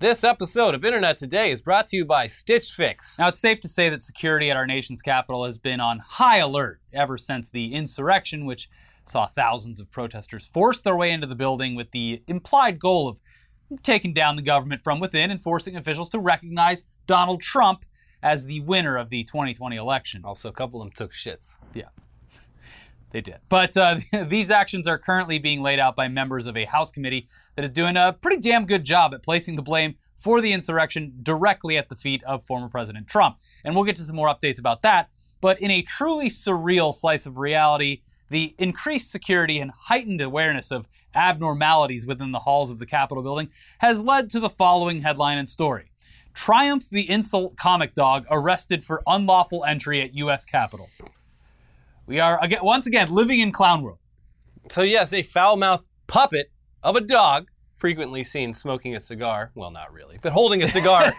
This episode of Internet Today is brought to you by Stitch Fix. Now, it's safe to say that security at our nation's capital has been on high alert ever since the insurrection, which saw thousands of protesters force their way into the building with the implied goal of taking down the government from within and forcing officials to recognize Donald Trump as the winner of the 2020 election. Also, a couple of them took shits. Yeah, they did. But these actions are currently being laid out by members of a House committee that is doing a pretty damn good job at placing the blame for the insurrection directly at the feet of former President Trump. And we'll get to some more updates about that. But in a truly surreal slice of reality, the increased security and heightened awareness of abnormalities within the halls of the Capitol building has led to the following headline and story. Triumph the Insult Comic Dog arrested for unlawful entry at U.S. Capitol. We are, once again, living in clown world. So yes, a foul-mouthed puppet of a dog, frequently seen smoking a cigar, well, not really, but holding a cigar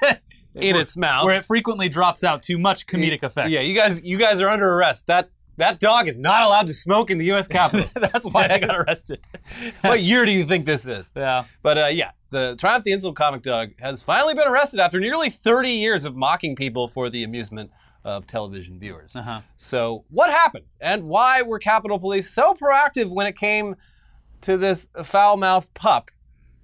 in its mouth. Where it frequently drops out too much comedic effect. Yeah, you guys are under arrest. That dog is not allowed to smoke in the U.S. Capitol. That's why they got arrested. What year do you think this is? Yeah. But the Triumph the Insult Comic Dog has finally been arrested after nearly 30 years of mocking people for the amusement of television viewers. Uh-huh. So what happened? And why were Capitol Police so proactive when it came to this foul-mouthed pup?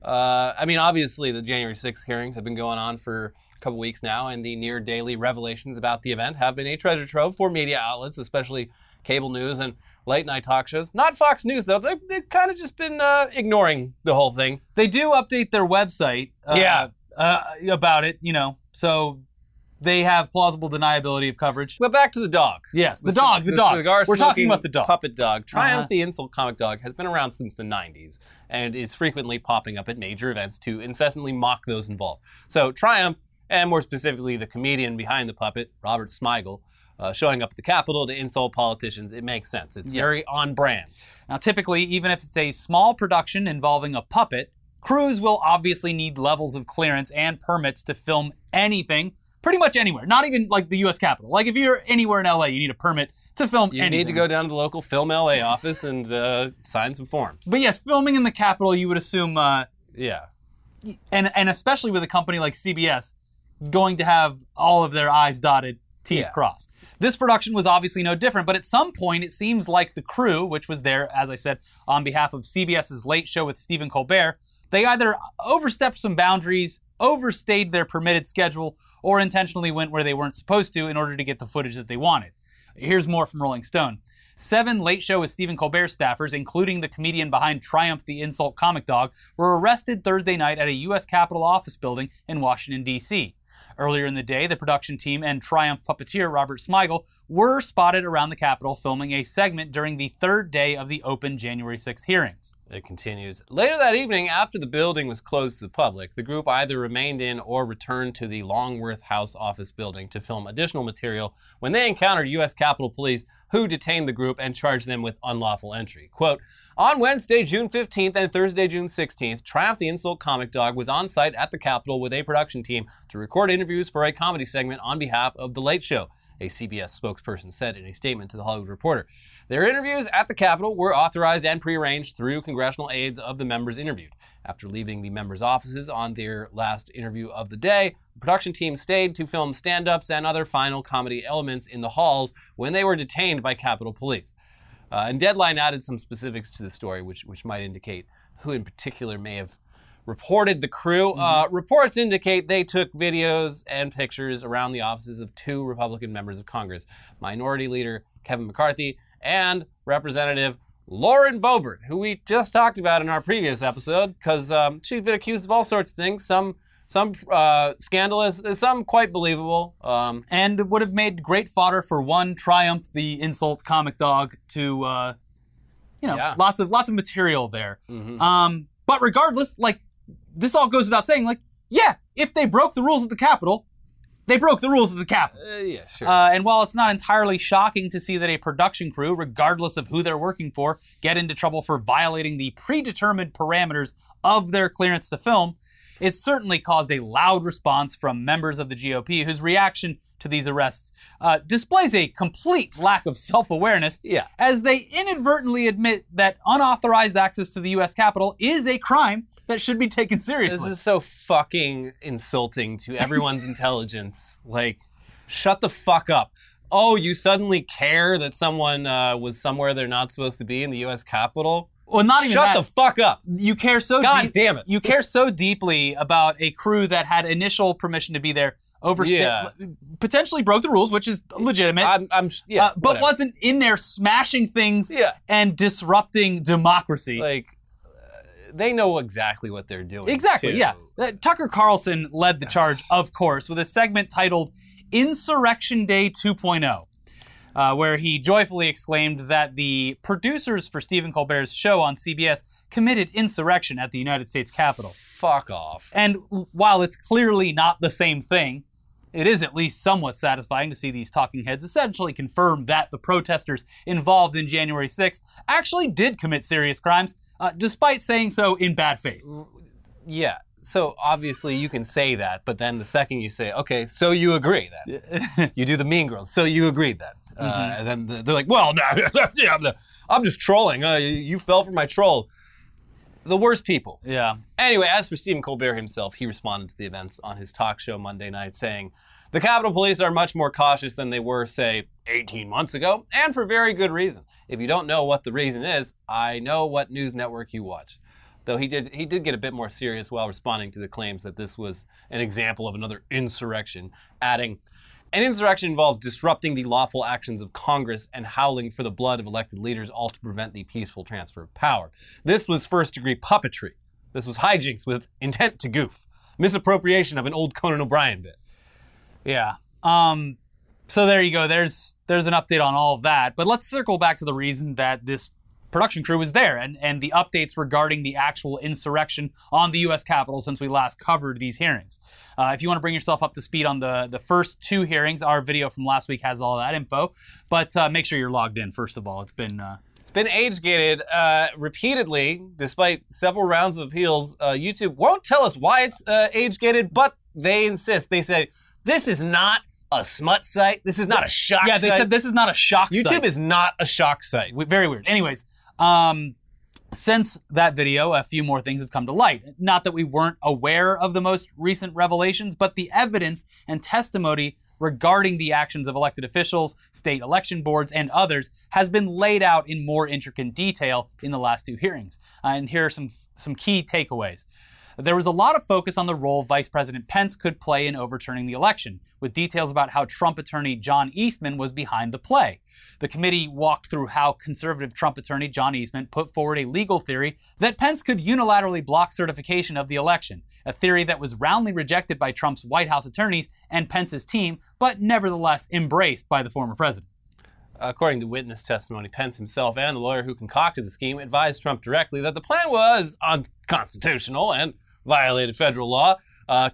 I mean, obviously, the January 6th hearings have been going on for a couple weeks now, and the near-daily revelations about the event have been a treasure trove for media outlets, especially cable news and late-night talk shows. Not Fox News, though. They've kind of just been ignoring the whole thing. They do update their website about it, you know, so they have plausible deniability of coverage. But back to the dog. Yes, the dog. We're talking about the dog. Puppet dog. Triumph the Insult Comic Dog has been around since the 90s and is frequently popping up at major events to incessantly mock those involved. So Triumph, and more specifically the comedian behind the puppet, Robert Smigel, showing up at the Capitol to insult politicians, it makes sense. It's very on brand. Now, typically, even if it's a small production involving a puppet, crews will obviously need levels of clearance and permits to film anything, pretty much anywhere, not even like the U.S. Capitol. Like if you're anywhere in L.A., you need a permit to film anything. You need to go down to the local Film L.A. office and sign some forms. But yes, filming in the Capitol, you would assume, and especially with a company like CBS, going to have all of their I's dotted, T's crossed. This production was obviously no different, but at some point it seems like the crew, which was there, as I said, on behalf of CBS's Late Show with Stephen Colbert, they either overstepped some boundaries, overstayed their permitted schedule, or intentionally went where they weren't supposed to in order to get the footage that they wanted. Here's more from Rolling Stone. 7 Late Show with Stephen Colbert staffers, including the comedian behind Triumph the Insult Comic Dog, were arrested Thursday night at a U.S. Capitol office building in Washington, D.C. Earlier in the day, the production team and Triumph puppeteer Robert Smigel were spotted around the Capitol filming a segment during the third day of the open January 6th hearings. It continues. Later that evening, after the building was closed to the public, the group either remained in or returned to the Longworth House Office building to film additional material when they encountered U.S. Capitol Police, who detained the group and charged them with unlawful entry. Quote, on Wednesday, June 15th and Thursday, June 16th, Triumph the Insult Comic Dog was on site at the Capitol with a production team to record interviews for a comedy segment on behalf of The Late Show, a CBS spokesperson said in a statement to The Hollywood Reporter. Their interviews at the Capitol were authorized and prearranged through congressional aides of the members interviewed. After leaving the members' offices on their last interview of the day, the production team stayed to film stand-ups and other final comedy elements in the halls when they were detained by Capitol Police. And Deadline added some specifics to the story, which might indicate who in particular may have reported the crew. Reports indicate they took videos and pictures around the offices of 2 Republican members of Congress, Minority Leader Kevin McCarthy and Representative Lauren Boebert, who we just talked about in our previous episode, because she's been accused of all sorts of things, some scandalous, some quite believable. And would have made great fodder for one Triumph the Insult Comic Dog to, lots of material there. But regardless, like, this all goes without saying, like, yeah, if they broke the rules of the Capitol, they broke the rules of the Capitol. And while it's not entirely shocking to see that a production crew, regardless of who they're working for, get into trouble for violating the predetermined parameters of their clearance to film, it certainly caused a loud response from members of the GOP whose reaction to these arrests displays a complete lack of self-awareness, as they inadvertently admit that unauthorized access to the U.S. Capitol is a crime that should be taken seriously. This is so fucking insulting to everyone's intelligence. Like, shut the fuck up. Oh, you suddenly care that someone was somewhere they're not supposed to be in the U.S. Capitol? Well, not even that. Shut the fuck up. You care so deeply. God damn it. You care so deeply about a crew that had initial permission to be there, potentially broke the rules, which is legitimate, but wasn't in there smashing things and disrupting democracy. Like, they know exactly what they're doing. Exactly, too. Tucker Carlson led the charge, of course, with a segment titled Insurrection Day 2.0. Where he joyfully exclaimed that the producers for Stephen Colbert's show on CBS committed insurrection at the United States Capitol. Fuck off. And while it's clearly not the same thing, it is at least somewhat satisfying to see these talking heads essentially confirm that the protesters involved in January 6th actually did commit serious crimes, despite saying so in bad faith. Yeah. So obviously you can say that, but then the second you say, okay, so you agree then. You do the Mean Girls, so you agreed then. And then they're like, well, no, I'm just trolling. You fell for my troll. The worst people. Yeah. Anyway, as for Stephen Colbert himself, he responded to the events on his talk show Monday night saying, the Capitol Police are much more cautious than they were, say, 18 months ago, and for very good reason. If you don't know what the reason is, I know what news network you watch. Though he did get a bit more serious while responding to the claims that this was an example of another insurrection, adding, an insurrection involves disrupting the lawful actions of Congress and howling for the blood of elected leaders, all to prevent the peaceful transfer of power. This was first-degree puppetry. This was hijinks with intent to goof. Misappropriation of an old Conan O'Brien bit. Yeah. So there you go. There's an update on all of that. But let's circle back to the reason that this production crew was there and the updates regarding the actual insurrection on the U.S. Capitol since we last covered these hearings. If you want to bring yourself up to speed on the first two hearings, our video from last week has all that info. But make sure you're logged in, first of all. It's been age-gated repeatedly, despite several rounds of appeals. YouTube won't tell us why it's age-gated, but they insist. They say, this is not a smut site. This is not a shock site. Yeah, they said this is not a shock site. YouTube is not a shock site. Very weird. Anyways. Since that video, a few more things have come to light. Not that we weren't aware of the most recent revelations, but the evidence and testimony regarding the actions of elected officials, state election boards, and others has been laid out in more intricate detail in the last two hearings. And here are some key takeaways. There was a lot of focus on the role Vice President Pence could play in overturning the election, with details about how Trump attorney John Eastman was behind the play. The committee walked through how conservative Trump attorney John Eastman put forward a legal theory that Pence could unilaterally block certification of the election, a theory that was roundly rejected by Trump's White House attorneys and Pence's team, but nevertheless embraced by the former president. According to witness testimony, Pence himself and the lawyer who concocted the scheme advised Trump directly that the plan was unconstitutional and violated federal law.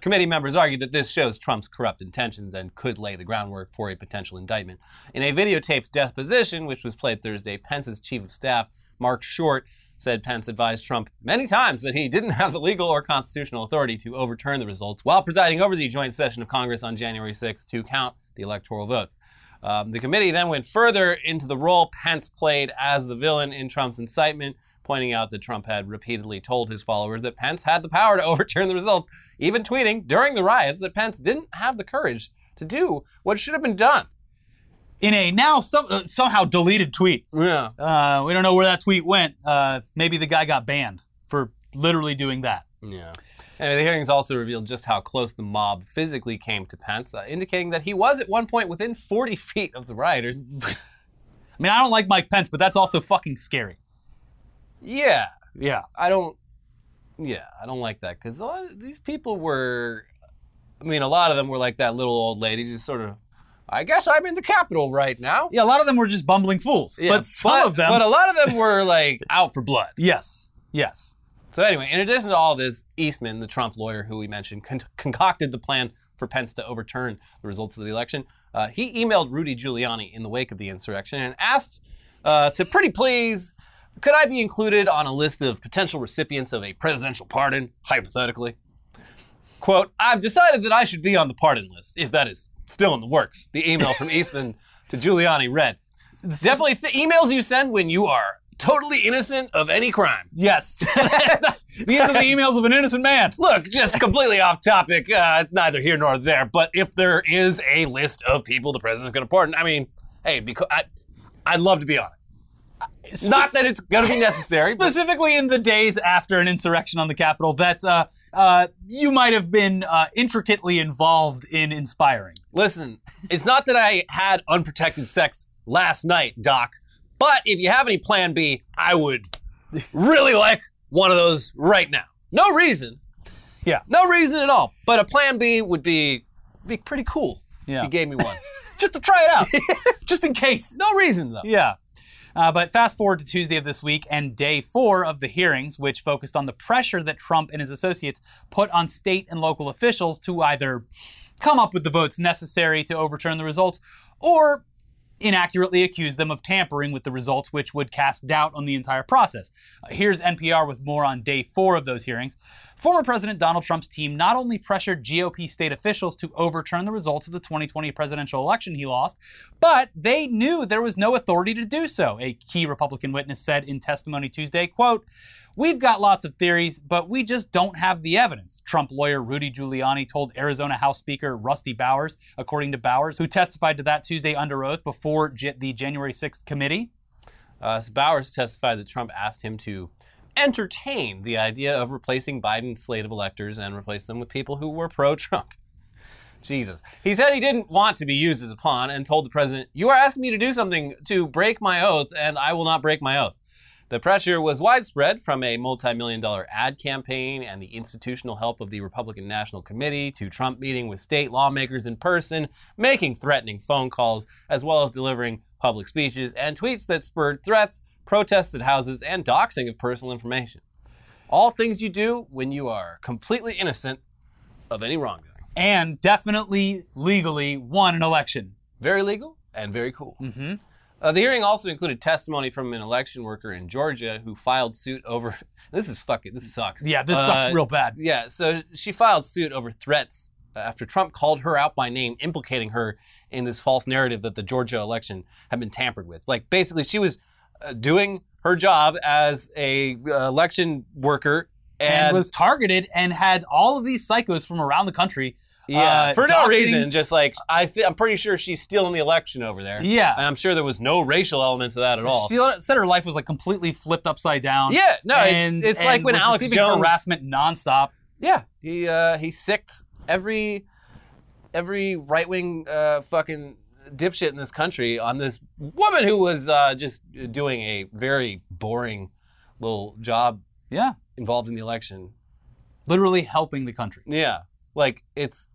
Committee members argued that this shows Trump's corrupt intentions and could lay the groundwork for a potential indictment. In a videotaped deposition, which was played Thursday, Pence's chief of staff, Mark Short, said Pence advised Trump many times that he didn't have the legal or constitutional authority to overturn the results while presiding over the joint session of Congress on January 6th to count the electoral votes. The committee then went further into the role Pence played as the villain in Trump's incitement, pointing out that Trump had repeatedly told his followers that Pence had the power to overturn the results, even tweeting during the riots that Pence didn't have the courage to do what should have been done. In a now somehow deleted tweet. Yeah. We don't know where that tweet went. Maybe the guy got banned for literally doing that. Yeah. Anyway, the hearings also revealed just how close the mob physically came to Pence, indicating that he was at one point within 40 feet of the rioters. I mean, I don't like Mike Pence, but that's also fucking scary. Yeah. Yeah. I don't like that because a lot of these people were, I mean, a lot of them were like that little old lady just sort of, I guess I'm in the Capitol right now. Yeah, a lot of them were just bumbling fools. Yeah, but a lot of them were like out for blood. Yes. Yes. So anyway, in addition to all this, Eastman, the Trump lawyer who we mentioned, concocted the plan for Pence to overturn the results of the election. He emailed Rudy Giuliani in the wake of the insurrection and asked to pretty please, could I be included on a list of potential recipients of a presidential pardon, hypothetically? Quote, I've decided that I should be on the pardon list, if that is still in the works. The email from Eastman to Giuliani read, definitely emails you send when you are totally innocent of any crime. Yes. These are the emails of an innocent man. Look, just completely off topic, neither here nor there, but if there is a list of people the president's going to pardon, I mean, hey, because I'd love to be on it. Not that it's going to be necessary. Specifically in the days after an insurrection on the Capitol that you might have been intricately involved in inspiring. Listen, it's not that I had unprotected sex last night, Doc, but if you have any plan B, I would really like one of those right now. No reason. Yeah. No reason at all. But a plan B would be pretty cool if you gave me one. Just to try it out. Just in case. No reason, though. Yeah. But fast forward to Tuesday of this week and day 4 of the hearings, which focused on the pressure that Trump and his associates put on state and local officials to either come up with the votes necessary to overturn the results or inaccurately accuse them of tampering with the results, which would cast doubt on the entire process. Here's NPR with more on day 4 of those hearings. Former President Donald Trump's team not only pressured GOP state officials to overturn the results of the 2020 presidential election he lost, but they knew there was no authority to do so. A key Republican witness said in testimony Tuesday, quote, "We've got lots of theories, but we just don't have the evidence," Trump lawyer Rudy Giuliani told Arizona House Speaker Rusty Bowers, according to Bowers, who testified to that Tuesday under oath before the January 6th committee. So Bowers testified that Trump asked him to entertain the idea of replacing Biden's slate of electors and replace them with people who were pro-Trump. Jesus. He said he didn't want to be used as a pawn and told the president, "You are asking me to do something to break my oath, and I will not break my oath." The pressure was widespread, from a multi-million-dollar ad campaign and the institutional help of the Republican National Committee to Trump meeting with state lawmakers in person, making threatening phone calls, as well as delivering public speeches and tweets that spurred threats, protests at houses, and doxing of personal information. All things you do when you are completely innocent of any wrongdoing. And definitely legally won an election. Very legal and very cool. Mm-hmm. The hearing also included testimony from an election worker in Georgia who filed suit over... This sucks. Yeah, this sucks real bad. Yeah, so she filed suit over threats after Trump called her out by name, implicating her in this false narrative that the Georgia election had been tampered with. Like, basically, she was doing her job as a election worker and was targeted and had all of these psychos from around the country. Yeah, for no reason. Just like, I'm pretty sure she's stealing the election over there. Yeah. And I'm sure there was no racial element to that at all. She said her life was like completely flipped upside down. Yeah, no, it's like when Alex Jones... harassment nonstop. Yeah, he sicked every right-wing fucking dipshit in this country on this woman who was just doing a very boring little job involved in the election. Literally helping the country. Yeah, like it's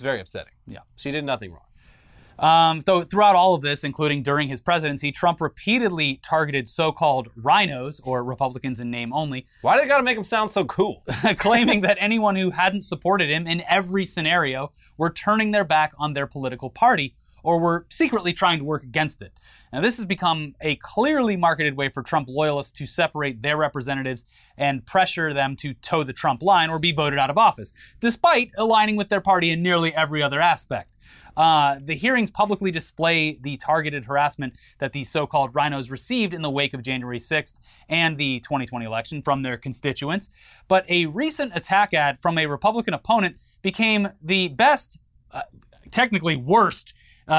very upsetting. Yeah. She did nothing wrong. So throughout all of this, including during his presidency, Trump repeatedly targeted so-called rhinos, or Republicans in name only. Why do they got to make them sound so cool? Claiming that anyone who hadn't supported him in every scenario were turning their back on their political party or were secretly trying to work against it. Now, this has become a clearly marketed way for Trump loyalists to separate their representatives and pressure them to toe the Trump line or be voted out of office, despite aligning with their party in nearly every other aspect. The hearings publicly display the targeted harassment that these so-called rhinos received in the wake of January 6th and the 2020 election from their constituents. But a recent attack ad from a Republican opponent became the best, technically worst,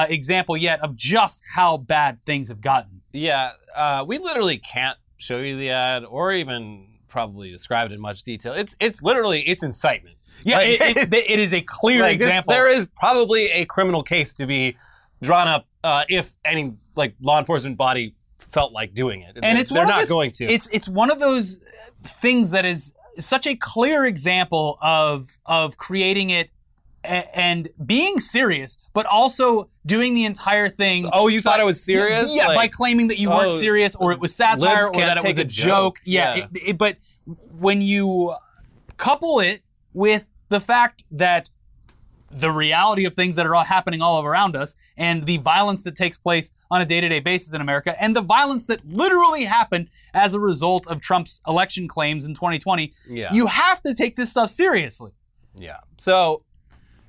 example yet of just how bad things have gotten. Yeah, we literally can't show you the ad or even probably describe it in much detail. It's literally, it's incitement. Yeah, like, it is a clear example. There is probably a criminal case to be drawn up if any law enforcement body felt like doing it. And they're not going to. It's one of those things that is such a clear example of creating it and being serious, but also doing the entire thing. Oh, you thought it was serious? Yeah, by claiming that you weren't serious, or it was satire, or that it was a joke. Yeah, but when you couple it with the fact that the reality of things that are all happening all around us, and the violence that takes place on a day-to-day basis in America, and the violence that literally happened as a result of Trump's election claims in 2020, you have to take this stuff seriously. Yeah, so...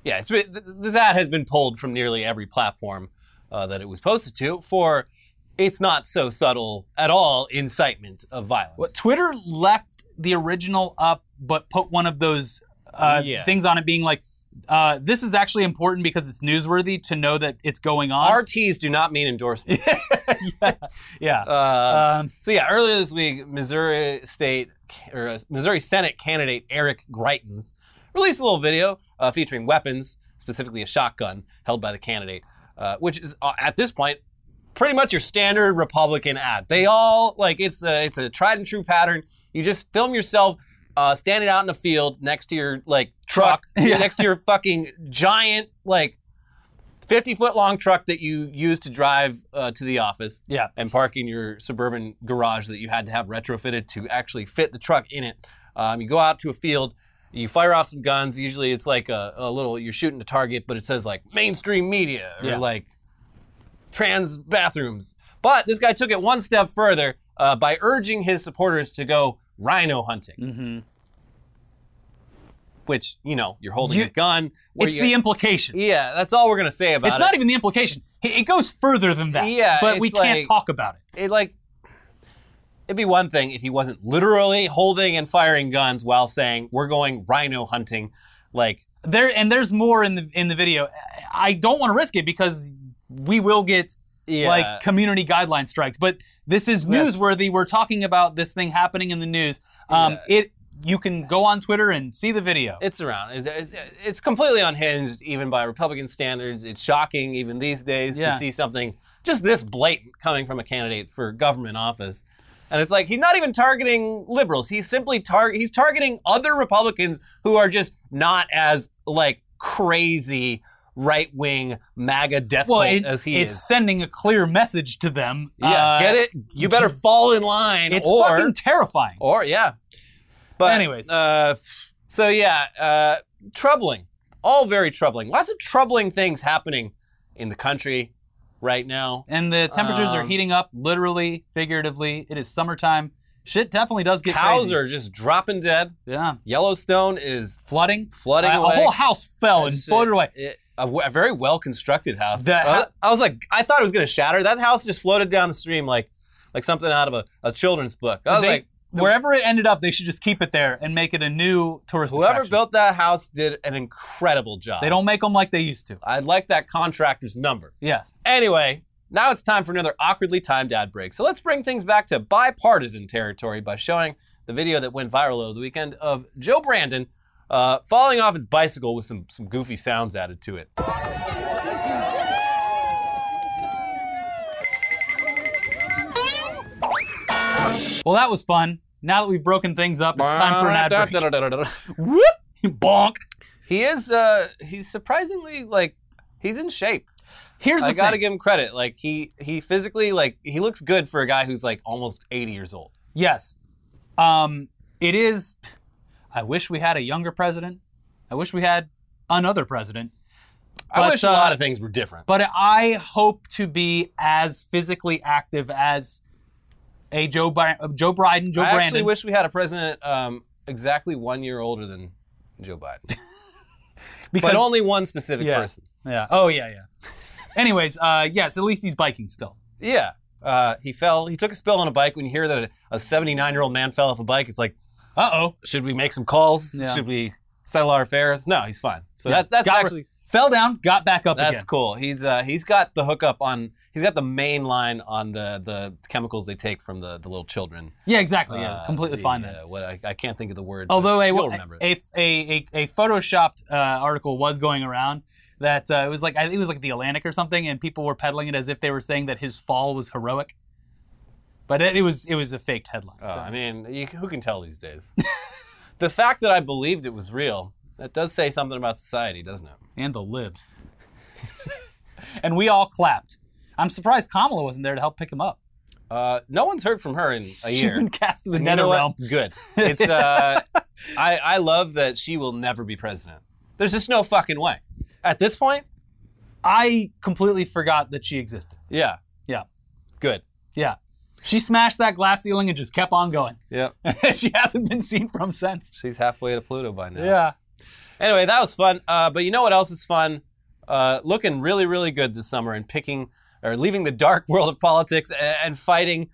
Yeah, it's been, this ad has been pulled from nearly every platform that it was posted to for it's not so subtle at all incitement of violence. Well, Twitter left the original up, but put one of those things on it being like, this is actually important because it's newsworthy to know that it's going on. RTs do not mean endorsements. Earlier this week, Missouri Senate candidate Eric Greitens released a little video featuring weapons, specifically a shotgun held by the candidate, which is at this point pretty much your standard Republican ad. They all like it's a tried and true pattern. You just film yourself standing out in the field next to your like truck. Next to your fucking giant like 50-foot long truck that you use to drive to the office. Yeah. And park in your suburban garage that you had to have retrofitted to actually fit the truck in it. You go out to a field, you fire off some guns. Usually it's like a little, you're shooting a target, but it says like mainstream media or like trans bathrooms. But this guy took it one step further by urging his supporters to go rhino hunting. Mm-hmm. Which, you know, you're holding a gun. It's the implication. Yeah, that's all we're going to say about it. It's not even the implication. It goes further than that. Yeah, but we can't talk about it. It'd be one thing if he wasn't literally holding and firing guns while saying, we're going rhino hunting. Like there's more in the video. I don't want to risk it because we will get... Yeah. Like community guideline strikes, but this is newsworthy. Yes. We're talking about this thing happening in the news. You can go on Twitter and see the video. It's around. It's completely unhinged, even by Republican standards. It's shocking, even these days, to see something just this blatant coming from a candidate for government office. And it's like he's not even targeting liberals. He's simply he's targeting other Republicans who are just not as like crazy right-wing MAGA death cult as he is. It's sending a clear message to them. Yeah, get it? You better fall in line. It's fucking terrifying. But anyways. Troubling. All very troubling. Lots of troubling things happening in the country right now. And the temperatures are heating up, literally, figuratively. It is summertime. Shit definitely does get crazy. Cows are just dropping dead. Yeah. Yellowstone is flooding away. A whole house fell and floated away. A very well-constructed house. I was like, I thought it was going to shatter. That house just floated down the stream like something out of a children's book. Wherever it ended up, they should just keep it there and make it a new tourist attraction. Whoever built that house did an incredible job. They don't make them like they used to. I like that contractor's number. Yes. Anyway... Now it's time for another awkwardly timed ad break. So let's bring things back to bipartisan territory by showing the video that went viral over the weekend of Joe Brandon falling off his bicycle with some goofy sounds added to it. Well, that was fun. Now that we've broken things up, it's time for an ad break. Whoop! Bonk! He is, he's surprisingly, he's in shape. Here's the thing. I gotta give him credit. He physically, he looks good for a guy who's, almost 80 years old. Yes. It is... I wish we had a younger president. I wish we had another president. I wish a lot of things were different. But I hope to be as physically active as a Joe Brandon. I actually wish we had a president exactly 1 year older than Joe Biden. But only one specific person. Yeah. Oh, yeah. Anyways, yes, at least he's biking still. Yeah. He fell. He took a spill on a bike. When you hear that a 79-year-old man fell off a bike, it's like, uh-oh. Should we make some calls? Yeah. Should we settle our affairs? No, he's fine. So fell down, got back up again. That's cool. He's got the hookup on, he's got the main line on the chemicals they take from the little children. Yeah, exactly. Yeah, completely fine then. I can't think of the word. Although a photoshopped article was going around. That it was like the Atlantic or something, and people were peddling it as if they were saying that his fall was heroic. But it was a faked headline. So. I mean, who can tell these days? The fact that I believed it was real, that does say something about society, doesn't it? And the libs. And we all clapped. I'm surprised Kamala wasn't there to help pick him up. No one's heard from her in a year. She's been cast to the nether realm. Good. It's I love that she will never be president. There's just no fucking way. At this point, I completely forgot that she existed. Yeah. Yeah. Good. Yeah. She smashed that glass ceiling and just kept on going. Yeah. She hasn't been seen from since. She's halfway to Pluto by now. Yeah. Anyway, that was fun. But you know what else is fun? Looking really, really good this summer and picking or leaving the dark world of politics and fighting,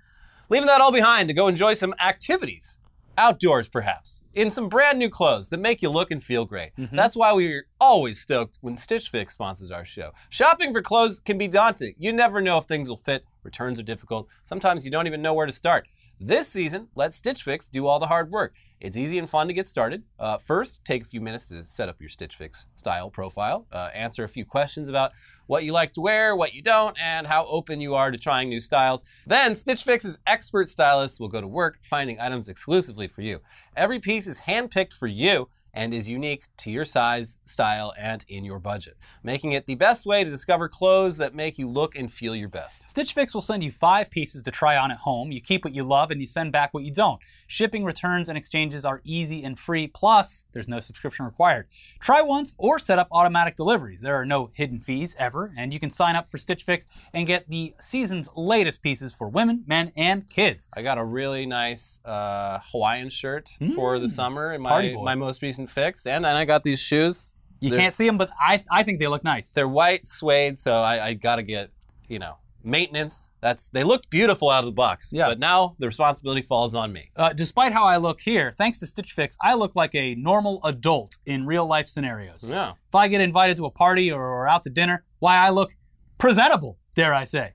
leaving that all behind to go enjoy some activities outdoors, perhaps, in some brand new clothes that make you look and feel great. Mm-hmm. That's why we're always stoked when Stitch Fix sponsors our show. Shopping for clothes can be daunting. You never know if things will fit. Returns are difficult. Sometimes you don't even know where to start. This season, let Stitch Fix do all the hard work. It's easy and fun to get started. First, take a few minutes to set up your Stitch Fix style profile, answer a few questions about what you like to wear, what you don't, and how open you are to trying new styles. Then, Stitch Fix's expert stylists will go to work finding items exclusively for you. Every piece is handpicked for you and is unique to your size, style, and in your budget, making it the best way to discover clothes that make you look and feel your best. Stitch Fix will send you 5 pieces to try on at home. You keep what you love and you send back what you don't. Shipping, returns, and exchanges are easy and free, plus there's no subscription required. Try once or set up automatic deliveries. There are no hidden fees ever, and you can sign up for Stitch Fix and get the season's latest pieces for women, men, and kids. I got a really nice Hawaiian shirt for the summer in my most recent fix, and I got these shoes. They're, can't see them, but I think they look nice. They're white suede, so I gotta get, you know, maintenance. They look beautiful out of the box, yeah. But now the responsibility falls on me. Despite how I look here, thanks to Stitch Fix, I look like a normal adult in real life scenarios. Yeah. If I get invited to a party or out to dinner, why, I look presentable, dare I say.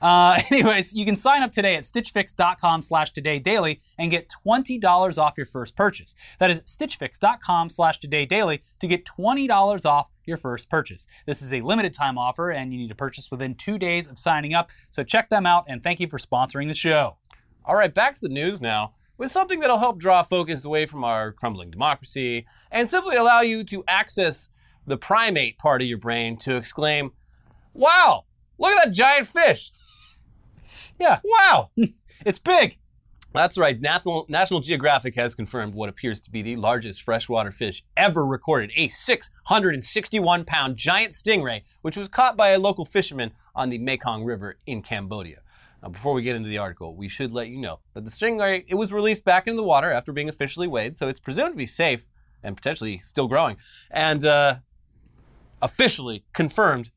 Anyways, you can sign up today at stitchfix.com/todaydaily and get $20 off your first purchase. That is stitchfix.com/todaydaily to get $20 off your first purchase. This is a limited time offer and you need to purchase within 2 days of signing up. So check them out and thank you for sponsoring the show. All right, back to the news now with something that'll help draw focus away from our crumbling democracy and simply allow you to access the primate part of your brain to exclaim, wow, look at that giant fish. Yeah. Wow. It's big. That's right. National Geographic has confirmed what appears to be the largest freshwater fish ever recorded, a 661-pound giant stingray, which was caught by a local fisherman on the Mekong River in Cambodia. Now, before we get into the article, we should let you know that the stingray, it was released back into the water after being officially weighed, so it's presumed to be safe and potentially still growing, and officially confirmed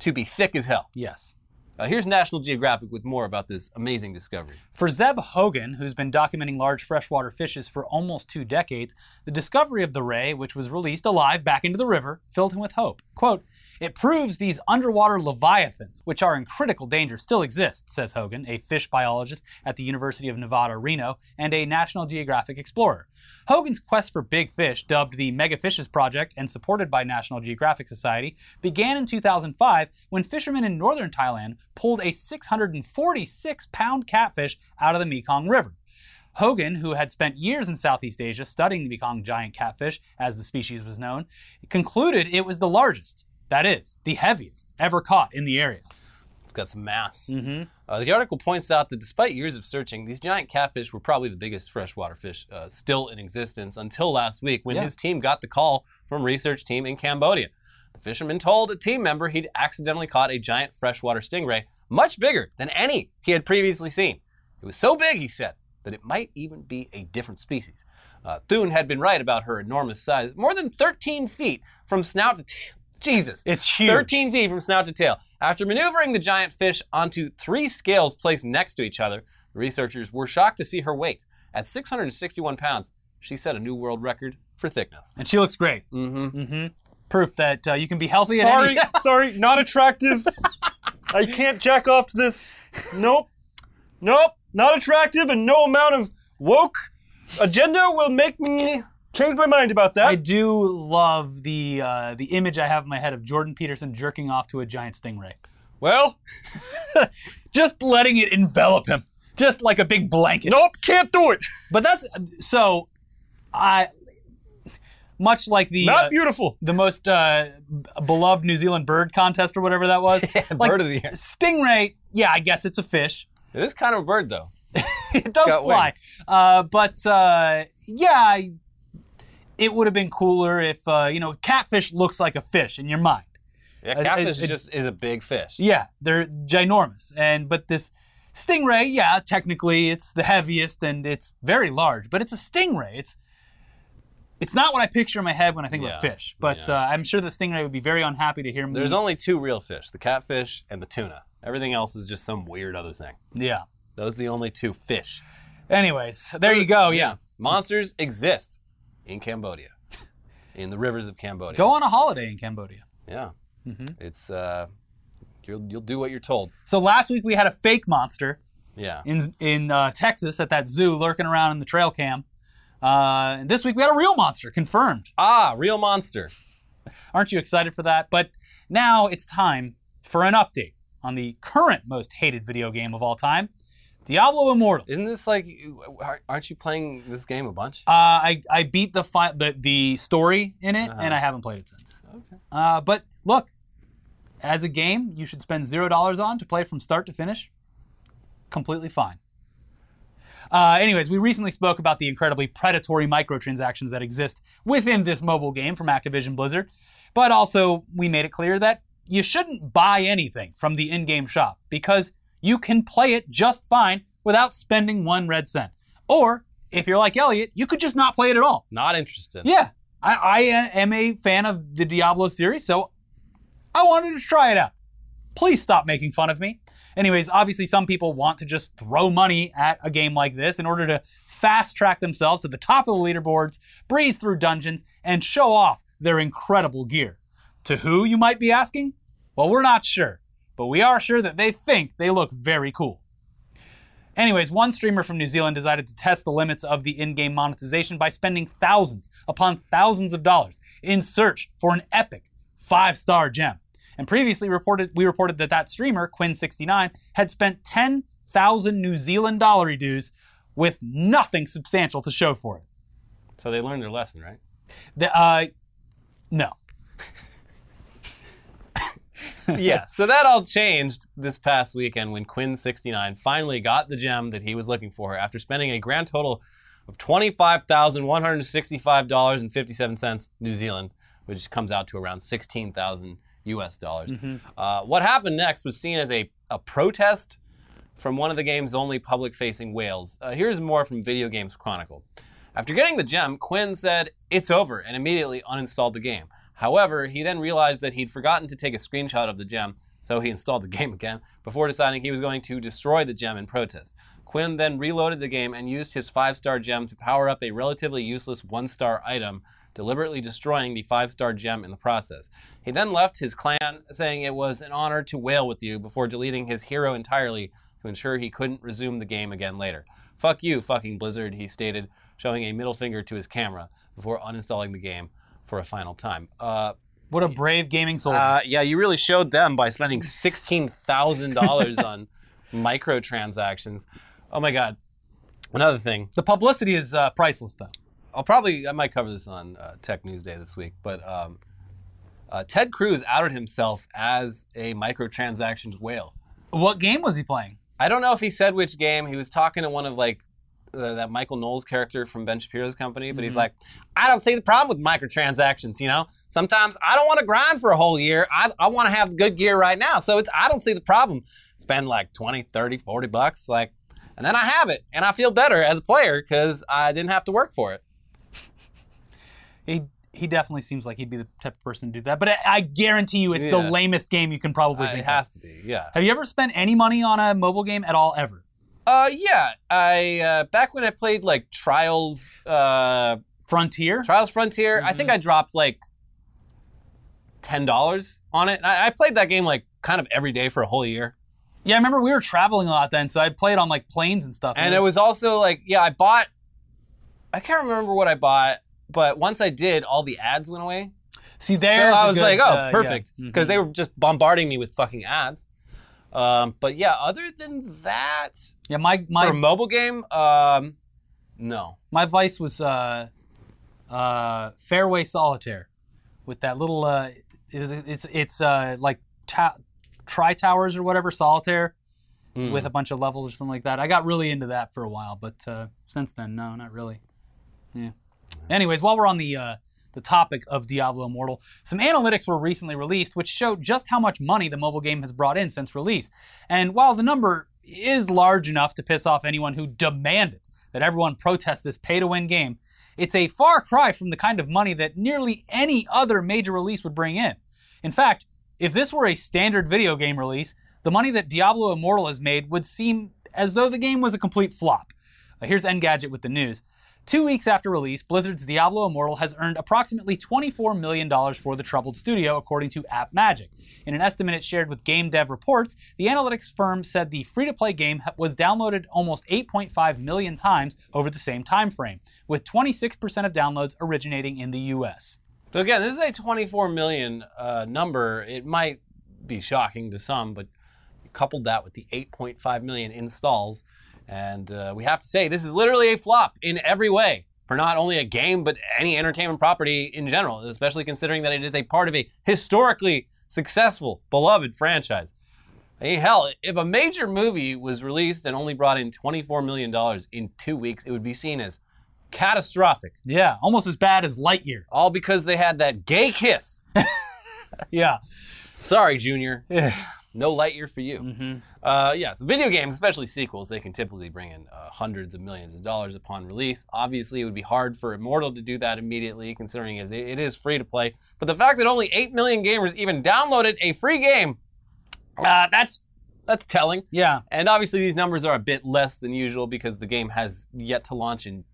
to be thick as hell. Yes. Here's National Geographic with more about this amazing discovery. For Zeb Hogan, who's been documenting large freshwater fishes for almost 2 decades, the discovery of the ray, which was released alive back into the river, filled him with hope. Quote, "It proves these underwater leviathans, which are in critical danger, still exist," says Hogan, a fish biologist at the University of Nevada, Reno, and a National Geographic explorer. Hogan's quest for big fish, dubbed the Mega Fishes Project and supported by National Geographic Society, began in 2005 when fishermen in northern Thailand pulled a 646-pound catfish out of the Mekong River. Hogan, who had spent years in Southeast Asia studying the Mekong giant catfish, as the species was known, concluded it was the largest, that is, the heaviest, ever caught in the area. It's got some mass. Mm-hmm. The article points out that despite years of searching, these giant catfish were probably the biggest freshwater fish still in existence until last week when his team got the call from a research team in Cambodia. The fisherman told a team member he'd accidentally caught a giant freshwater stingray much bigger than any he had previously seen. It was so big, he said, that it might even be a different species. Thune had been right about her enormous size, more than 13 feet from snout to tail. Jesus. It's huge. 13 feet from snout to tail. After maneuvering the giant fish onto 3 scales placed next to each other, the researchers were shocked to see her weight. At 661 pounds, she set a new world record for thickness. And she looks great. Mm-hmm. Mm-hmm. Proof that you can be healthy at any... Sorry, not attractive. I can't jack off to this. Nope. Nope. Not attractive, and no amount of woke agenda will make me change my mind about that. I do love the image I have in my head of Jordan Peterson jerking off to a giant stingray. Well, just letting it envelop him. Just like a big blanket. Nope, can't do it. But that's... So, much like the beautiful, the most beloved New Zealand bird contest or whatever that was. Yeah, like, bird of the year. Stingray, yeah, I guess it's a fish. It is kind of a bird, though. It does fly. But it would have been cooler if, catfish looks like a fish in your mind. Yeah, catfish is a big fish. Yeah, they're ginormous. But this stingray, yeah, technically it's the heaviest and it's very large, but it's a stingray. It's It's not what I picture in my head when I think about fish, but I'm sure the stingray would be very unhappy to hear me. There's only two real fish, the catfish and the tuna. Everything else is just some weird other thing. Yeah. Those are the only two fish. Anyways, there you go, yeah. Monsters exist in Cambodia, in the rivers of Cambodia. Go on a holiday in Cambodia. Yeah. Mm-hmm. It's, you'll do what you're told. So last week we had a fake monster in Texas at that zoo lurking around in the trail cam. And this week we had a real monster, confirmed. Ah, real monster. Aren't you excited for that? But now it's time for an update on the current most hated video game of all time, Diablo Immortal. Isn't this like, aren't you playing this game a bunch? I beat the story in it, and I haven't played it since. Okay. But look, as a game, you should spend $0 on to play from start to finish. Completely fine. Anyways, we recently spoke about the incredibly predatory microtransactions that exist within this mobile game from Activision Blizzard, but also we made it clear that you shouldn't buy anything from the in-game shop because you can play it just fine without spending one red cent. Or, if you're like Elliot, you could just not play it at all. Not interested. Yeah. I am a fan of the Diablo series, so I wanted to try it out. Please stop making fun of me. Anyways, obviously some people want to just throw money at a game like this in order to fast track themselves to the top of the leaderboards, breeze through dungeons, and show off their incredible gear. To who, you might be asking? Well, we're not sure, but we are sure that they think they look very cool. Anyways, one streamer from New Zealand decided to test the limits of the in-game monetization by spending thousands upon thousands of dollars in search for an epic 5-star gem. And previously we reported that streamer, Quinn69, had spent 10,000 New Zealand dollary dues with nothing substantial to show for it. So they learned their lesson, right? No. Yeah, so that all changed this past weekend when Quinn69 finally got the gem that he was looking for after spending a grand total of $25,165.57 New Zealand, which comes out to around $16,000 US dollars. Mm-hmm. What happened next was seen as a protest from one of the game's only public-facing whales. Here's more from Video Games Chronicle. After getting the gem, Quinn said, "It's over," and immediately uninstalled the game. However, he then realized that he'd forgotten to take a screenshot of the gem, so he installed the game again before deciding he was going to destroy the gem in protest. Quinn then reloaded the game and used his 5-star gem to power up a relatively useless 1-star item, deliberately destroying the 5-star gem in the process. He then left his clan, saying it was an honor to wail with you, before deleting his hero entirely to ensure he couldn't resume the game again later. "Fuck you, fucking Blizzard," he stated, showing a middle finger to his camera before uninstalling the game for a final time. What a brave gaming soul. Yeah, you really showed them by spending $16,000 on microtransactions. Oh my God. Another thing. The publicity is priceless, though. I might cover this on Tech News Day this week, but Ted Cruz outed himself as a microtransactions whale. What game was he playing? I don't know if he said which game. He was talking to one of that Michael Knowles character from Ben Shapiro's company, but he's like, "I don't see the problem with microtransactions, you know? Sometimes I don't want to grind for a whole year. I want to have good gear right now, so I don't see the problem. Spend like 20, 30, 40 bucks, and then I have it, and I feel better as a player because I didn't have to work for it." He definitely seems like he'd be the type of person to do that. But I guarantee you it's the lamest game you can probably think of. It has to be, yeah. Have you ever spent any money on a mobile game at all, ever? Yeah. I back when I played, Trials... Frontier? Trials Frontier. Mm-hmm. I think I dropped, $10 on it. I played that game, kind of every day for a whole year. Yeah, I remember we were traveling a lot then, so I'd play it on, planes and stuff. And it was also, I bought... I can't remember what I bought. But once I did, all the ads went away. See, there so I was good, perfect. Because they were just bombarding me with fucking ads. But yeah, other than that, my for a mobile game, no. My vice was Fairway Solitaire with that little, tri-towers or whatever, solitaire with a bunch of levels or something like that. I got really into that for a while, but since then, no, not really. Yeah. Anyways, while we're on the topic of Diablo Immortal, some analytics were recently released which showed just how much money the mobile game has brought in since release. And while the number is large enough to piss off anyone who demanded that everyone protest this pay-to-win game, It's a far cry from the kind of money that nearly any other major release would bring in. In fact, if this were a standard video game release, the money that Diablo Immortal has made would seem as though the game was a complete flop. Here's Engadget with the news. 2 weeks after release, Blizzard's Diablo Immortal has earned approximately $24 million for the troubled studio, according to AppMagic. In an estimate it shared with Game Dev Reports, the analytics firm said the free-to-play game was downloaded almost 8.5 million times over the same time frame, with 26% of downloads originating in the US. So again, this is a 24 million number. It might be shocking to some, but you coupled that with the 8.5 million installs, and we have to say, this is literally a flop in every way for not only a game, but any entertainment property in general, especially considering that it is a part of a historically successful, beloved franchise. Hey, hell, if a major movie was released and only brought in $24 million in 2 weeks, it would be seen as catastrophic. Yeah, almost as bad as Lightyear. All because they had that gay kiss. Yeah. Sorry, Junior. No Lightyear for you. Mm-hmm. So video games, especially sequels, they can typically bring in hundreds of millions of dollars upon release. Obviously, it would be hard for Immortal to do that immediately, considering it is free to play. But the fact that only 8 million gamers even downloaded a free game, that's telling. Yeah. And obviously, these numbers are a bit less than usual because the game has yet to launch in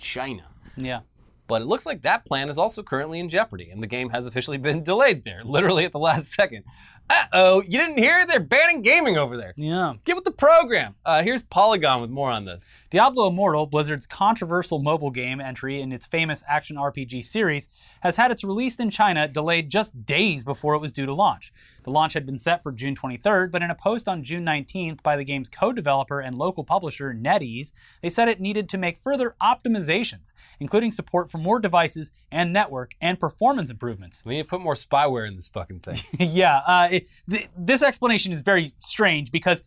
China. Yeah. But it looks like that plan is also currently in jeopardy, and the game has officially been delayed there, literally at the last second. Uh-oh, you didn't hear? They're banning gaming over there. Yeah. Get with the program. Here's Polygon with more on this. Diablo Immortal, Blizzard's controversial mobile game entry in its famous action RPG series, has had its release in China delayed just days before it was due to launch. The launch had been set for June 23rd, but in a post on June 19th by the game's co-developer and local publisher, NetEase, they said it needed to make further optimizations, including support for more devices and network and performance improvements. We need to put more spyware in this fucking thing. Yeah, this explanation is very strange because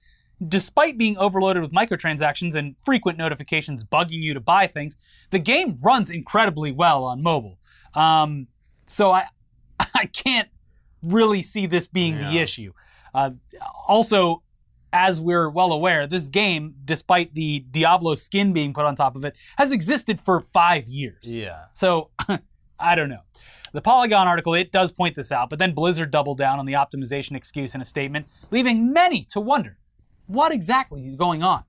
despite being overloaded with microtransactions and frequent notifications bugging you to buy things, the game runs incredibly well on mobile. So I can't really see this being the issue. Also, as we're well aware, this game, despite the Diablo skin being put on top of it, has existed for 5 years. Yeah. So, I don't know. The Polygon article, it does point this out, but then Blizzard doubled down on the optimization excuse in a statement, leaving many to wonder, what exactly is going on?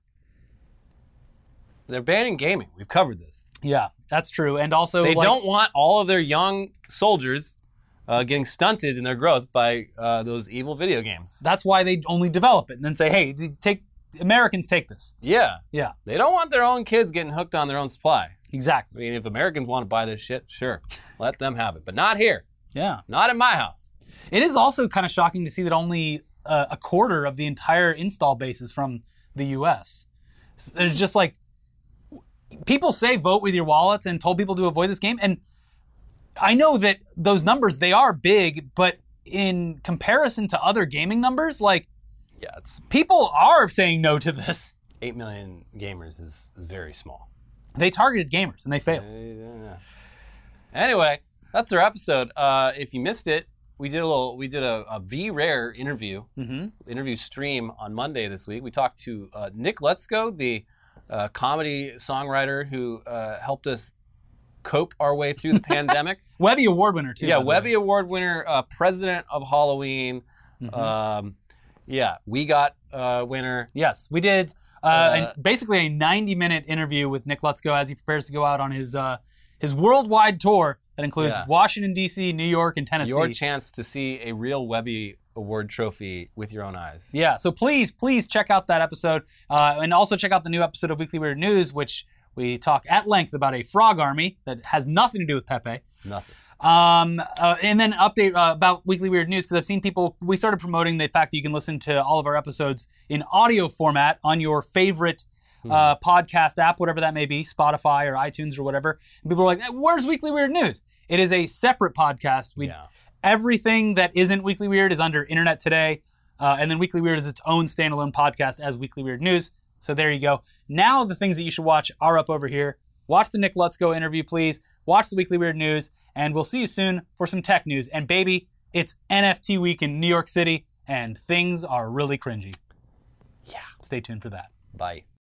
They're banning gaming. We've covered this. Yeah, that's true. And also, they don't want all of their young soldiers getting stunted in their growth by those evil video games. That's why they only develop it and then say, hey, Americans take this. Yeah. Yeah. They don't want their own kids getting hooked on their own supply. Exactly. I mean, if Americans want to buy this shit, sure, let them have it. But not here. Yeah. Not in my house. It is also kind of shocking to see that only a quarter of the entire install base is from the U.S. So there's just like, people say vote with your wallets and told people to avoid this game, and I know that those numbers, they are big, but in comparison to other gaming numbers, like, yeah, people are saying no to this. 8 million gamers is very small. They targeted gamers, and they failed. Anyway, that's our episode. If you missed it, we did a V-Rare interview, interview stream on Monday this week. We talked to Nick Lutzko, the comedy songwriter who helped us cope our way through the pandemic. Webby Award winner, too. Yeah, Webby Award winner, president of Halloween. We Got winner. Yes, we did basically a 90-minute interview with Nick Lutzko as he prepares to go out on his worldwide tour that includes Washington, D.C., New York, and Tennessee. Your chance to see a real Webby Award trophy with your own eyes. Yeah, so please check out that episode. And also check out the new episode of Weekly Weird News, which we talk at length about a frog army that has nothing to do with Pepe. Nothing. And then an update about Weekly Weird News, because I've seen people, we started promoting the fact that you can listen to all of our episodes in audio format on your favorite podcast app, whatever that may be, Spotify or iTunes or whatever. And people are like, where's Weekly Weird News? It is a separate podcast. Everything that isn't Weekly Weird is under Internet Today. And then Weekly Weird is its own standalone podcast as Weekly Weird News. So there you go. Now the things that you should watch are up over here. Watch the Nick Lutzko interview, please. Watch the Weekly Weird News. And we'll see you soon for some tech news. And baby, it's NFT week in New York City, and things are really cringy. Yeah. Stay tuned for that. Bye.